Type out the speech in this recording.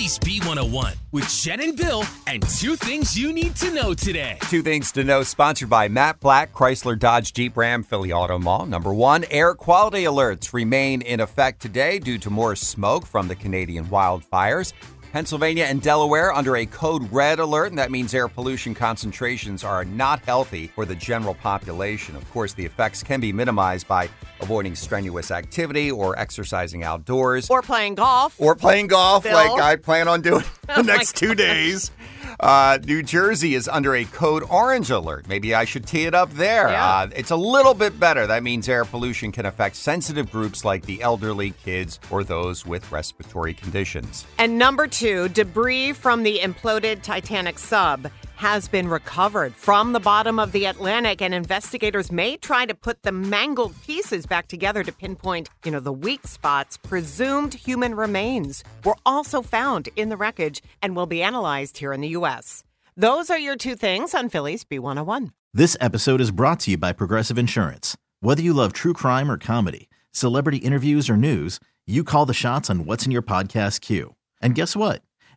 Phillies B101 with Jen and Bill and two things you need to know today. Two things to know, sponsored by Matt Black, Chrysler, Dodge, Jeep, Ram, Philly Auto Mall. Number one, air quality alerts remain in effect today due to more smoke from the Canadian wildfires. Pennsylvania and Delaware under a code red alert, and that means air pollution concentrations are not healthy for the general population. Of course, the effects can be minimized by avoiding strenuous activity or exercising outdoors. Or playing golf. Bill. Like I plan on doing the next 2 days. New Jersey is under a code orange alert. Maybe I should tee it up there. Yeah. It's a little bit better. That means air pollution can affect sensitive groups like the elderly, kids, or those with respiratory conditions. And number two, debris from the imploded Titanic sub has been recovered from the bottom of the Atlantic, and investigators may try to put the mangled pieces back together to pinpoint, the weak spots. Presumed human remains were also found in the wreckage and will be analyzed here in the U.S. Those are your two things on Philly's B101. This episode is brought to you by Progressive Insurance. Whether you love true crime or comedy, celebrity interviews or news, you call the shots on what's in your podcast queue. And guess what?